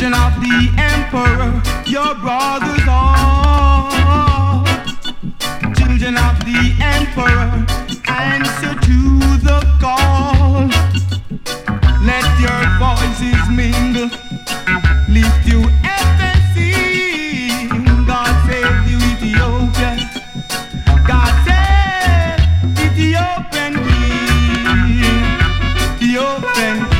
vision of the emperor, your brothers all children of the emperor, answer to the call. Let your voices mingle, lift you up and sing. God save you Ethiopia, God save Ethiopian king, Ethiopian king.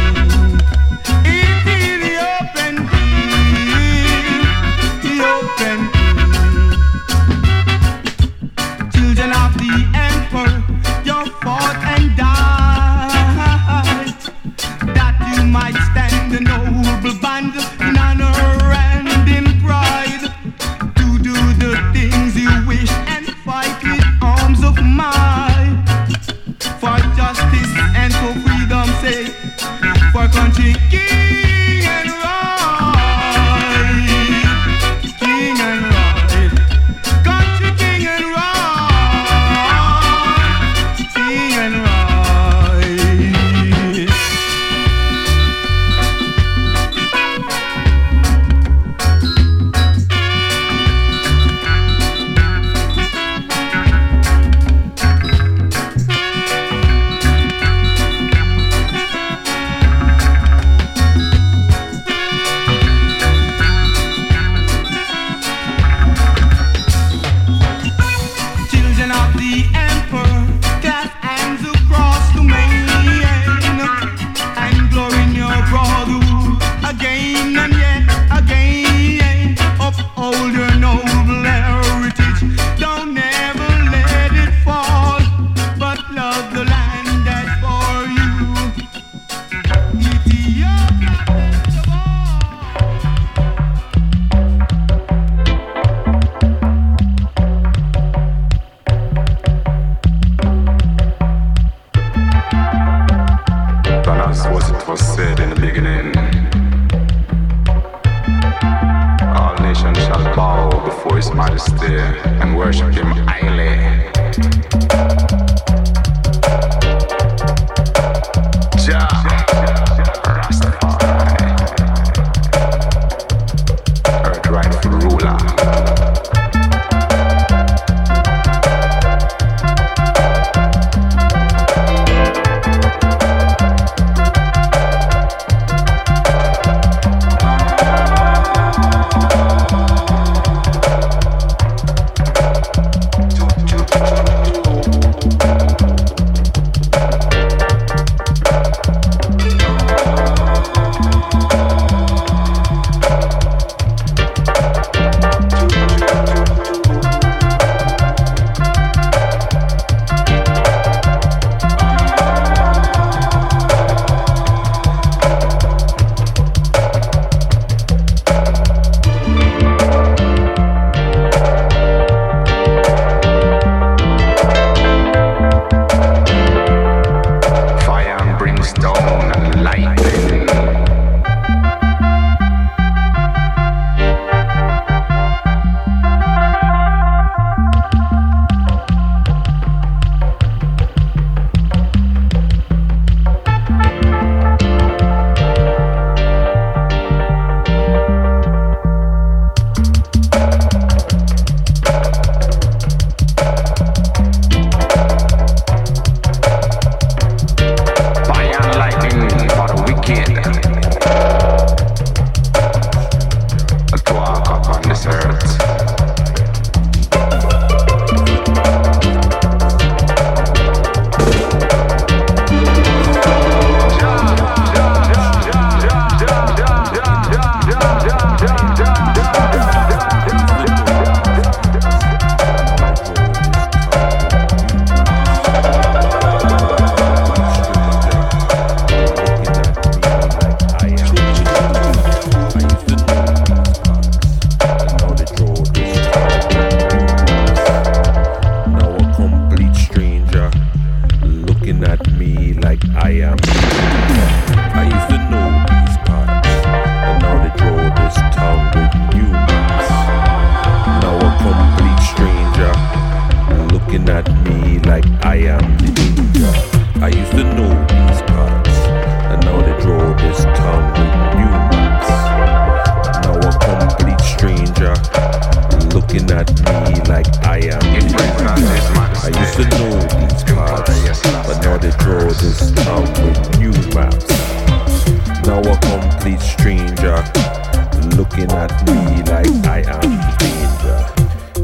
looking at me like I am danger.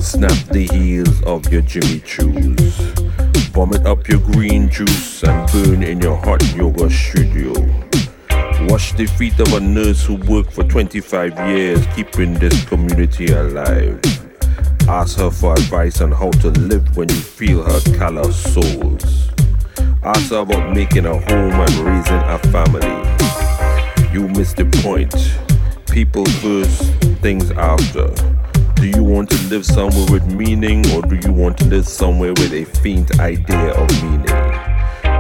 Snap the heels of your Jimmy Choos, vomit up your green juice and burn in your hot yoga studio. Wash the feet of a nurse who worked for 25 years keeping this community alive. Ask her for advice on how to live when you feel her callous souls. Ask her about making a home and raising a family. You missed the point. People first, things after. Do you want to live somewhere with meaning, or do you want to live somewhere with a faint idea of meaning?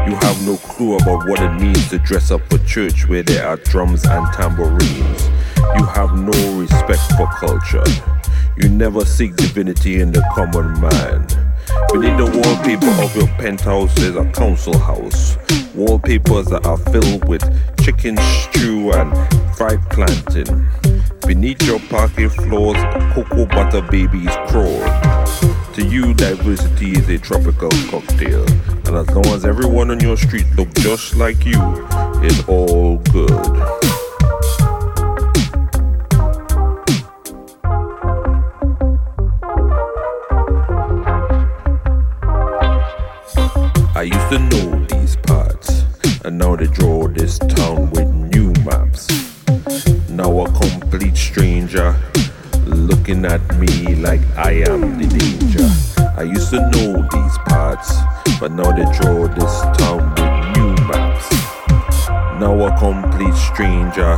You have no clue about what it means to dress up for church where there are drums and tambourines. You have no respect for culture. You never seek divinity in the common man. Beneath the wallpaper of your penthouse is a council house. Wallpapers that are filled with chicken stew and fried plantain. Beneath your parquet floors, cocoa butter babies crawl. To you, diversity is a tropical cocktail, and as long as everyone on your street look just like you, it's all good. I used to know these parts, and now they draw this town with new maps. Now a complete stranger looking at me like I am the danger. I used to know these parts, but now they draw this town with new maps. Now a complete stranger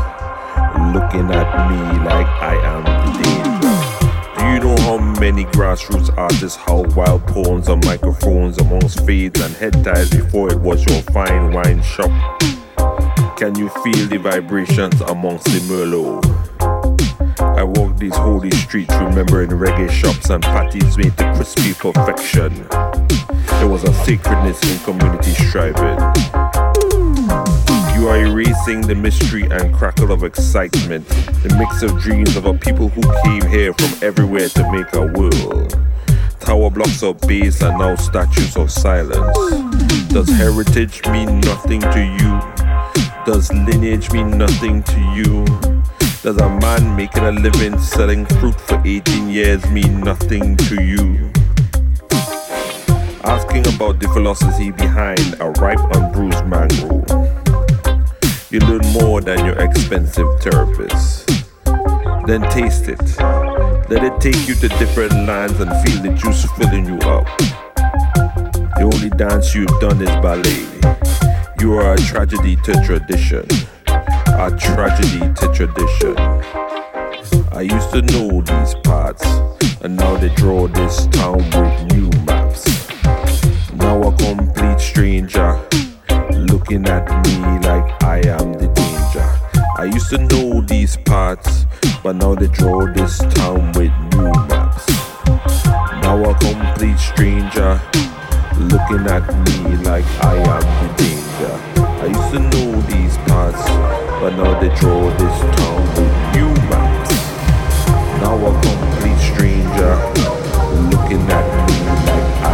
looking at me like I am the danger. Do you know how many grassroots artists held wild poems on microphones amongst fades and head ties before it was your fine wine shop? Can you feel the vibrations amongst the Merlot? I walk these holy streets remembering reggae shops and patties made to crispy perfection. There was a sacredness in community striving. You are erasing the mystery and crackle of excitement, the mix of dreams of a people who came here from everywhere to make a world. Tower blocks of bass are now statues of silence. Does heritage mean nothing to you? Does lineage mean nothing to you? Does a man making a living selling fruit for 18 years mean nothing to you? Asking about the philosophy behind a ripe and bruised mango. You learn more than your expensive therapist. Then taste it. Let it take you to different lands and feel the juice filling you up. The only dance you've done is ballet. You are a tragedy to tradition. A tragedy to tradition. I used to know these parts, and now they draw this town with new maps. Now a complete stranger looking at me like I am the danger. I used to know these parts, but now they draw this town with new maps. Now a complete stranger looking at me like I am the danger. I used to know these parts, but now they draw this town with new maps. Now a complete stranger looking at me like I